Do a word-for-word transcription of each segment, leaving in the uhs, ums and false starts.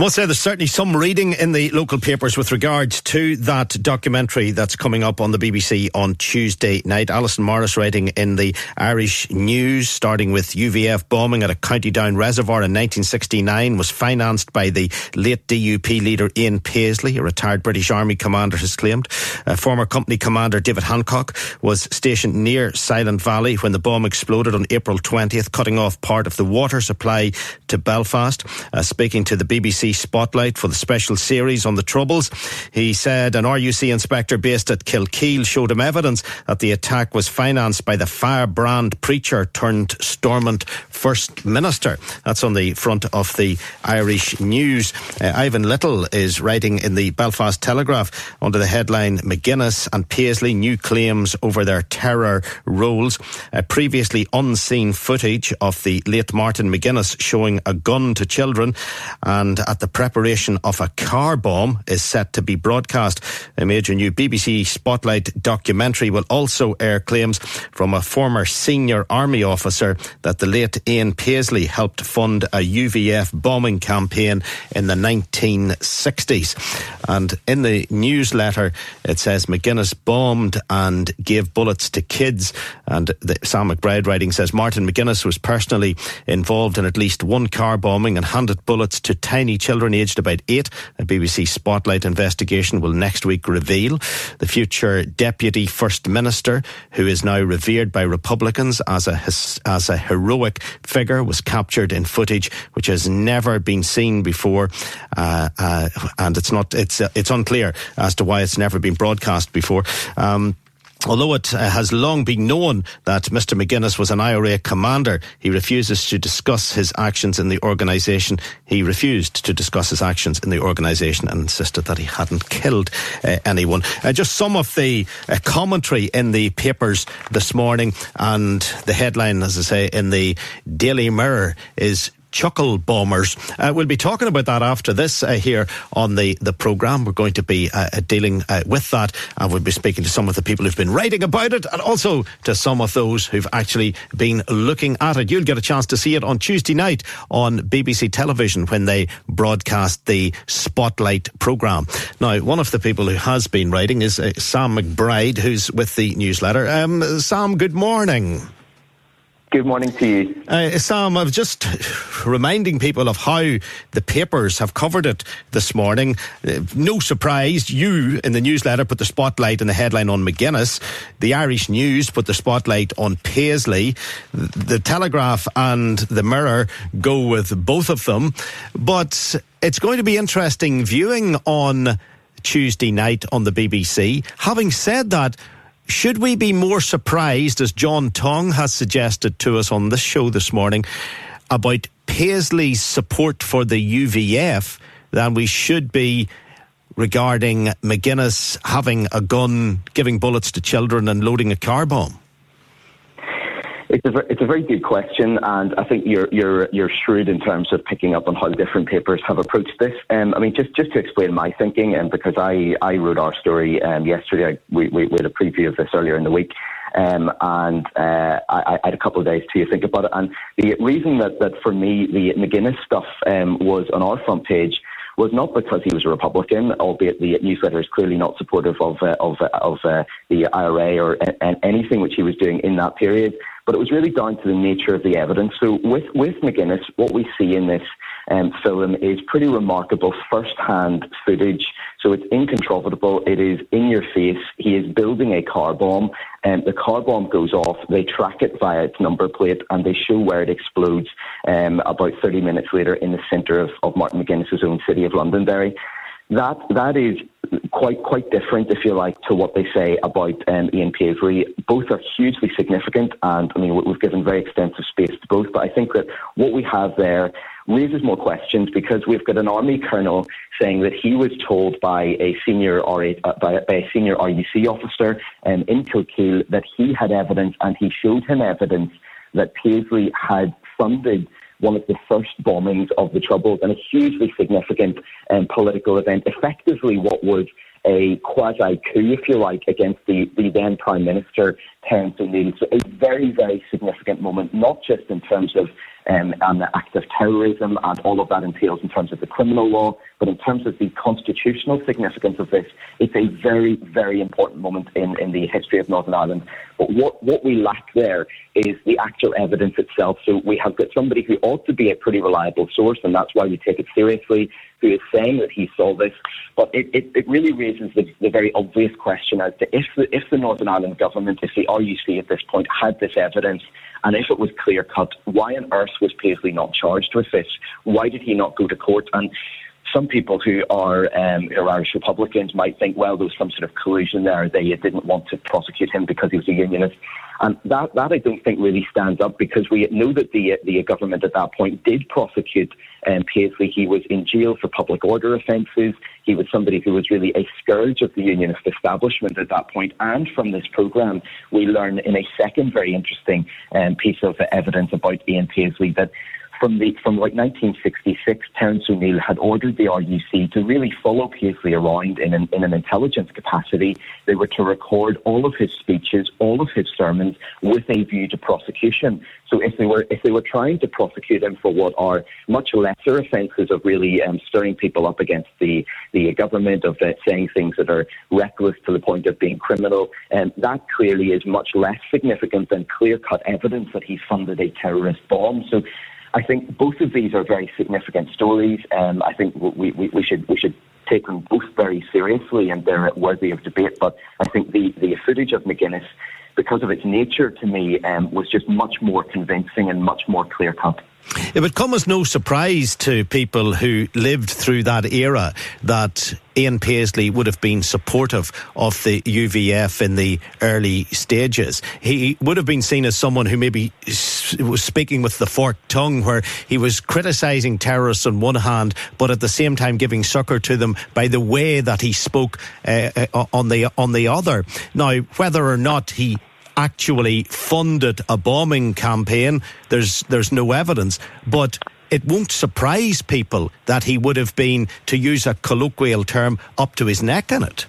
I must say there's certainly some reading in the local papers with regards to that documentary that's coming up on the B B C on Tuesday night. Alison Morris writing in the Irish News, starting with U V F bombing at a County Down reservoir in nineteen sixty-nine was financed by the late D U P leader Ian Paisley, a retired British Army commander has claimed. Uh, former company commander David Hancock was stationed near Silent Valley when the bomb exploded on April twentieth, cutting off part of the water supply to Belfast. Uh, speaking to the B B C Spotlight for the special series on the Troubles, he said an R U C inspector based at Kilkeel showed him evidence that the attack was financed by the firebrand preacher turned Stormont First Minister. That's on the front of the Irish News. Uh, Ivan Little is writing in the Belfast Telegraph under the headline McGuinness and Paisley new claims over their terror roles. Uh, previously unseen footage of the late Martin McGuinness showing a gun to children and at the preparation of a car bomb is set to be broadcast. A major new B B C Spotlight documentary will also air claims from a former senior army officer that the late Ian Paisley helped fund a U V F bombing campaign in the nineteen sixties. And in the newsletter it says McGuinness bombed and gave bullets to kids, and the, Sam McBride writing says Martin McGuinness was personally involved in at least one car bombing and handed bullets to tiny children Children aged about eight. A B B C Spotlight investigation will next week reveal the future Deputy First Minister, who is now revered by Republicans as a as a heroic figure, was captured in footage which has never been seen before, uh, uh, and it's not it's uh, it's unclear as to why it's never been broadcast before. Um, Although it has long been known that Mister McGuinness was an I R A commander, he refuses to discuss his actions in the organisation. He refused to discuss his actions in the organisation and insisted that he hadn't killed uh, anyone. Uh, just some of the uh, commentary in the papers this morning, and the headline, as I say, in the Daily Mirror is Chuckle Bombers. Uh, we'll be talking about that after this uh, here on the, the programme. We're going to be uh, dealing uh, with that, and we'll be speaking to some of the people who've been writing about it and also to some of those who've actually been looking at it. You'll get a chance to see it on Tuesday night on B B C Television when they broadcast the Spotlight programme. Now, one of the people who has been writing is uh, Sam McBride, who's with the newsletter. Um, Sam, good morning. Good morning to you. Uh, Sam, I was just reminding people of how the papers have covered it this morning. Uh, no surprise, you in the newsletter put the spotlight and the headline on McGuinness. The Irish News put the spotlight on Paisley. The Telegraph and the Mirror go with both of them. But it's going to be interesting viewing on Tuesday night on the B B C. Having said that, should we be more surprised, as John Tong has suggested to us on this show this morning, about Paisley's support for the U V F than we should be regarding McGuinness having a gun, giving bullets to children and loading a car bomb? It's a, it's a very good question, and I think you're you're you're shrewd in terms of picking up on how different papers have approached this. Um, I mean, just, just to explain my thinking, and um, because I, I wrote our story um, yesterday, I, we, we we had a preview of this earlier in the week, um, and uh, I, I had a couple of days to think about it. And the reason that, that for me the McGuinness stuff um, was on our front page was not because he was a Republican, albeit the newsletter is clearly not supportive of uh, of uh, of uh, the I R A or uh, anything which he was doing in that period. But it was really down to the nature of the evidence. So with, with McGuinness, what we see in this um, film is pretty remarkable first-hand footage. So it's incontrovertible. It is in your face. He is building a car bomb, and the car bomb goes off. They track it via its number plate, and they show where it explodes um, about thirty minutes later in the centre of, of Martin McGuinness's own city of Londonderry. that that is quite quite different, if you like, to what they say about um, Ian Paisley. Both are hugely significant, and I mean we've given very extensive space to both. But I think that what we have there raises more questions, because we've got an army colonel saying that he was told by a senior R A, uh, by, by a senior R U C officer um, in Kilkeel that he had evidence, and he showed him evidence that Paisley had funded one of the first bombings of the Troubles, and a hugely significant um, political event, effectively what was a quasi-coup, if you like, against the, the then Prime Minister, Terence O'Neill. So a very, very significant moment, not just in terms of um, an act of terrorism and all of that entails in terms of the criminal law, but in terms of the constitutional significance of this. It's a very, very important moment in, in the history of Northern Ireland. But what, what we lack there is the actual evidence itself. So we have got somebody who ought to be a pretty reliable source, and that's why we take it seriously, who is saying that he saw this. But it, it, it really raises the, the very obvious question as to if the, if the Northern Ireland government, if the R U C at this point had this evidence, and if it was clear-cut, why on earth was Paisley not charged with this? Why did he not go to court? And some people who are, um, who are Irish Republicans might think, well, there was some sort of collusion there. They didn't want to prosecute him because he was a unionist. And that, that I don't think really stands up, because we know that the the government at that point did prosecute um, Paisley. He was in jail for public order offences. He was somebody who was really a scourge of the unionist establishment at that point. And from this programme, we learn in a second very interesting um, piece of evidence about Ian Paisley that From the from like nineteen sixty-six, Terence O'Neill had ordered the R U C to really follow Paisley around in an, in an intelligence capacity. They were to record all of his speeches, all of his sermons, with a view to prosecution. So if they were if they were trying to prosecute him for what are much lesser offences of really um, stirring people up against the, the government, of uh, saying things that are reckless to the point of being criminal, um, that clearly is much less significant than clear-cut evidence that he funded a terrorist bomb. So I think both of these are very significant stories. Um, I think we, we, we should we should take them both very seriously, and they're worthy of debate. But I think the, the footage of McGuinness, because of its nature to me, um, was just much more convincing and much more clear-cut. It would come as no surprise to people who lived through that era that Ian Paisley would have been supportive of the U V F in the early stages. He would have been seen as someone who maybe was speaking with the forked tongue, where he was criticising terrorists on one hand, but at the same time giving succour to them by the way that he spoke uh, on the on the other. Now, whether or not he actually funded a bombing campaign, there's there's no evidence, but it won't surprise people that he would have been, to use a colloquial term, up to his neck in it.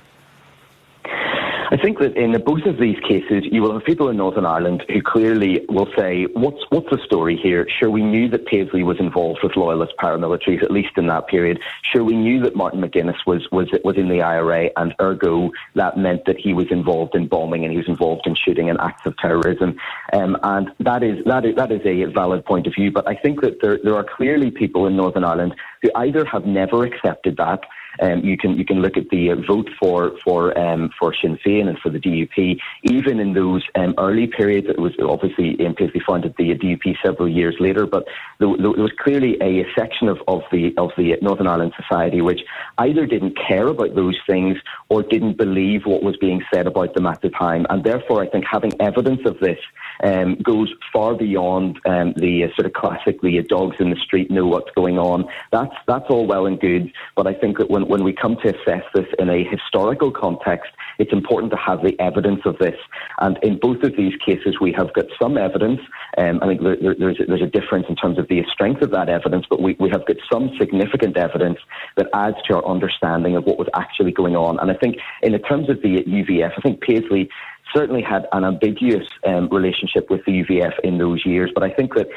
I think that in both of these cases, you will have people in Northern Ireland who clearly will say, what's what's the story here? Sure, we knew that Paisley was involved with loyalist paramilitaries, at least in that period. Sure, we knew that Martin McGuinness was, was, was in the I R A, and ergo, that meant that he was involved in bombing and he was involved in shooting and acts of terrorism. Um, and that is, that is that is a valid point of view. But I think that there there are clearly people in Northern Ireland who either have never accepted that. Um, you can you can look at the uh, vote for for um, for Sinn Féin and for the D U P. Even in those um, early periods, it was obviously Ian Paisley founded the D U P several years later. But there, there was clearly a section of, of the of the Northern Ireland society which either didn't care about those things or didn't believe what was being said about them at the time. And therefore, I think having evidence of this um, goes far beyond um, the uh, sort of classic the uh, dogs in the street know what's going on. That's that's all well and good, but I think that when When we come to assess this in a historical context, it's important to have the evidence of this. And in both of these cases, we have got some evidence. Um, I think there, there's, there's a difference in terms of the strength of that evidence, but we, we have got some significant evidence that adds to our understanding of what was actually going on. And I think in the terms of the U V F, I think Paisley certainly had an ambiguous um, relationship with the U V F in those years, but I think that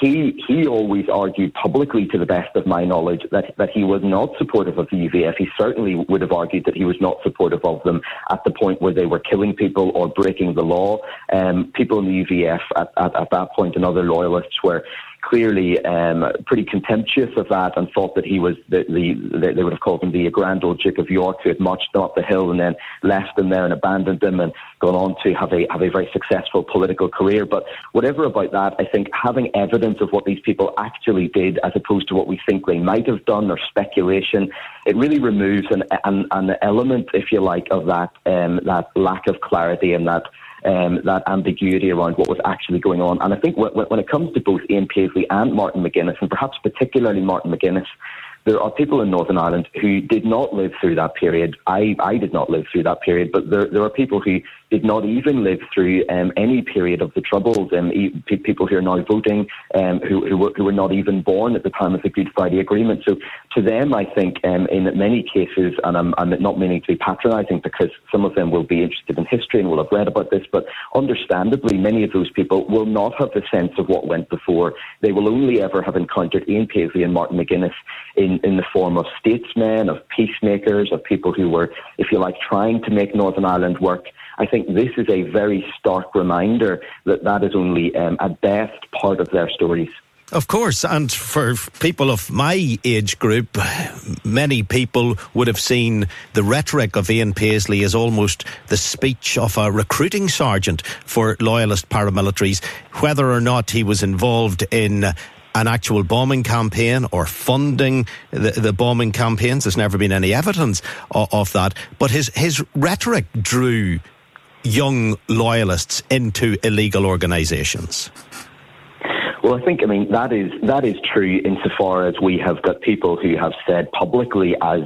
He he always argued publicly, to the best of my knowledge, that, that he was not supportive of the U V F. He certainly would have argued that he was not supportive of them at the point where they were killing people or breaking the law. Um, people in the U V F at, at, at that point, and other loyalists, were clearly um, pretty contemptuous of that and thought that he was, the, the they would have called him the Grand Old Duke of York, who had marched up the hill and then left him there and abandoned him and gone on to have a have a very successful political career. But whatever about that, I think having evidence of what these people actually did as opposed to what we think they might have done or speculation, it really removes an, an, an element, if you like, of that um, that lack of clarity and that Um, that ambiguity around what was actually going on. And I think w- w- when it comes to both Ian Paisley and Martin McGuinness, and perhaps particularly Martin McGuinness, there are people in Northern Ireland who did not live through that period. I, I did not live through that period, but there, there are people who did not even live through um, any period of the Troubles. Um, e- people who are now voting, um, who, who, were, who were not even born at the time of the Good Friday Agreement. So to them, I think, um, in many cases, and I'm, I'm not meaning to be patronising because some of them will be interested in history and will have read about this, but understandably, many of those people will not have the sense of what went before. They will only ever have encountered Ian Paisley and Martin McGuinness in in the form of statesmen, of peacemakers, of people who were, if you like, trying to make Northern Ireland work. I think this is a very stark reminder that that is only um, at best part of their stories. Of course, and for people of my age group, many people would have seen the rhetoric of Ian Paisley as almost the speech of a recruiting sergeant for loyalist paramilitaries, whether or not he was involved in an actual bombing campaign or funding the, the bombing campaigns. There's never been any evidence of, of that. But his, his rhetoric drew young loyalists into illegal organisations. Well, I think, I mean, that is that is true insofar as we have got people who have said publicly as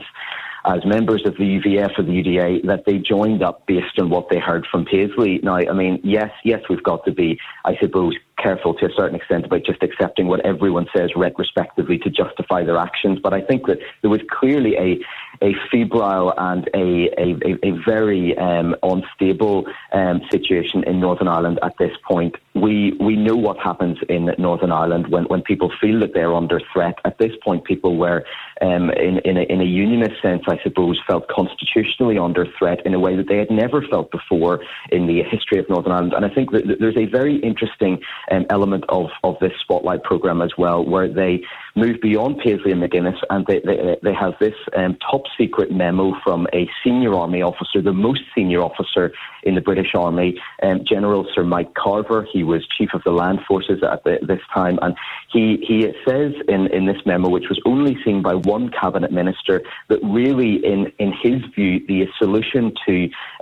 as members of the U V F or the U D A that they joined up based on what they heard from Paisley. Now, I mean, yes, yes, we've got to be, I suppose, careful to a certain extent about just accepting what everyone says retrospectively to justify their actions. But I think that there was clearly a a febrile and a a, a very um, unstable um, situation in Northern Ireland at this point. We we know what happens in Northern Ireland when, when people feel that they're under threat. At this point, people were, um, in, in, a, in a unionist sense, I suppose, felt constitutionally under threat in a way that they had never felt before in the history of Northern Ireland. And I think that there's a very interesting Um, element of, of this Spotlight programme as well, where they move beyond Paisley and McGuinness and they they, they have this um, top secret memo from a senior army officer, the most senior officer in the British Army, um, General Sir Mike Carver. He was Chief of the Land Forces at the, this time, and he, he says in, in this memo, which was only seen by one cabinet minister, that really in, in his view the solution to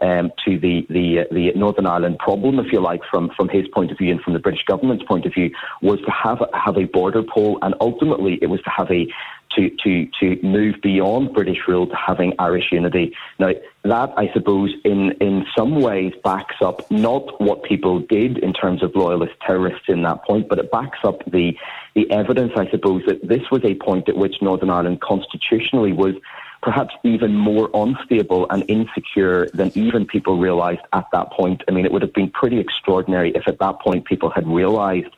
um, to the, the the Northern Ireland problem, if you like, from, from his point of view and from the British government's point of view, was to have have a border poll, and ultimately it was to have a to to to move beyond British rule to having Irish unity. Now, that, I suppose, in, in some ways backs up not what people did in terms of loyalist terrorists in that point, but it backs up the the evidence, I suppose, that this was a point at which Northern Ireland constitutionally was perhaps even more unstable and insecure than even people realised at that point. I mean, it would have been pretty extraordinary if at that point people had realised,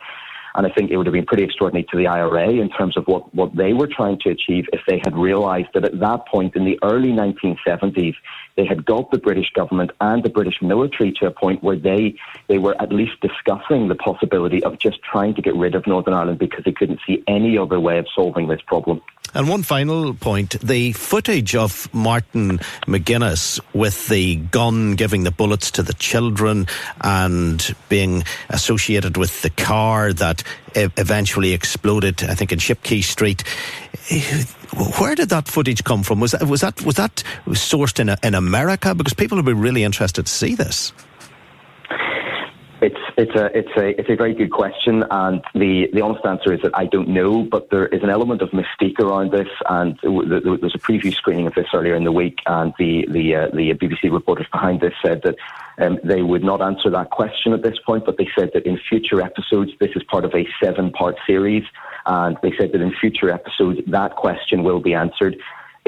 and I think it would have been pretty extraordinary to the I R A in terms of what, what they were trying to achieve if they had realised that at that point in the early nineteen seventies, they had got the British government and the British military to a point where they, they were at least discussing the possibility of just trying to get rid of Northern Ireland because they couldn't see any other way of solving this problem. And one final point, the footage of Martin McGuinness with the gun giving the bullets to the children and being associated with the car that eventually exploded, I think, in Shipkey Street. Where did that footage come from? Was that was that, was that sourced in, in America? Because people would be really interested to see this. It's it's a it's a it's a very good question, and the, the honest answer is that I don't know. But there is an element of mystique around this, and there was a preview screening of this earlier in the week, and the the uh, the B B C reporters behind this said that um, they would not answer that question at this point, but they said that in future episodes, this is part of a seven part series, and they said that in future episodes that question will be answered.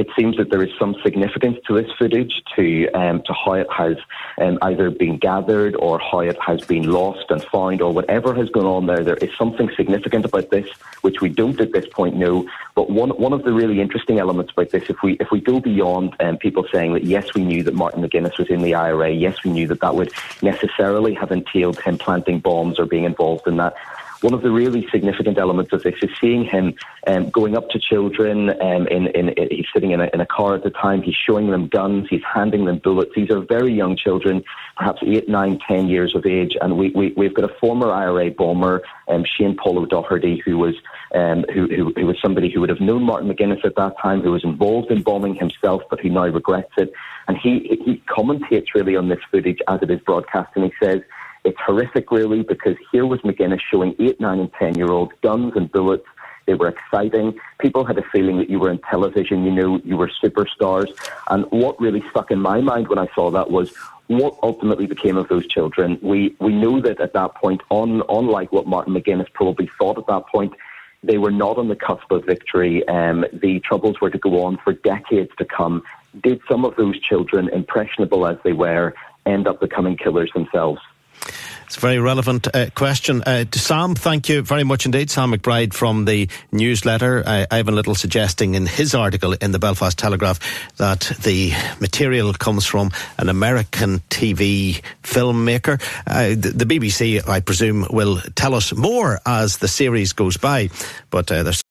It seems that there is some significance to this footage, to um, to how it has um, either been gathered or how it has been lost and found or whatever has gone on there. There is something significant about this, which we don't at this point know. But one one of the really interesting elements about this, if we if we go beyond um, people saying that, yes, we knew that Martin McGuinness was in the I R A, yes, we knew that that would necessarily have entailed him planting bombs or being involved in that, one of the really significant elements of this is seeing him um, going up to children. Um, in, in, in, he's sitting in a, in a car at the time. He's showing them guns. He's handing them bullets. These are very young children, perhaps eight, nine, ten years of age. And we, we, we've got a former I R A bomber, um, Shane Paul O'Doherty, who was um, who, who, who was somebody who would have known Martin McGuinness at that time, who was involved in bombing himself, but who now regrets it. And he, he commentates really on this footage as it is broadcast, and he says, it's horrific really, because here was McGuinness showing eight, nine and ten year olds guns and bullets. They were exciting. People had a feeling that you were in television, you know, you were superstars. And what really stuck in my mind when I saw that was what ultimately became of those children. We we know that at that point, on, unlike what Martin McGuinness probably thought at that point, they were not on the cusp of victory. Um, the troubles were to go on for decades to come. Did some of those children, impressionable as they were, end up becoming killers themselves? It's a very relevant uh, question. Uh, to Sam, thank you very much indeed. Sam McBride from the newsletter. Uh, Ivan Little suggesting in his article in the Belfast Telegraph that the material comes from an American T V filmmaker. Uh, the, the B B C, I presume, will tell us more as the series goes by. But uh, there's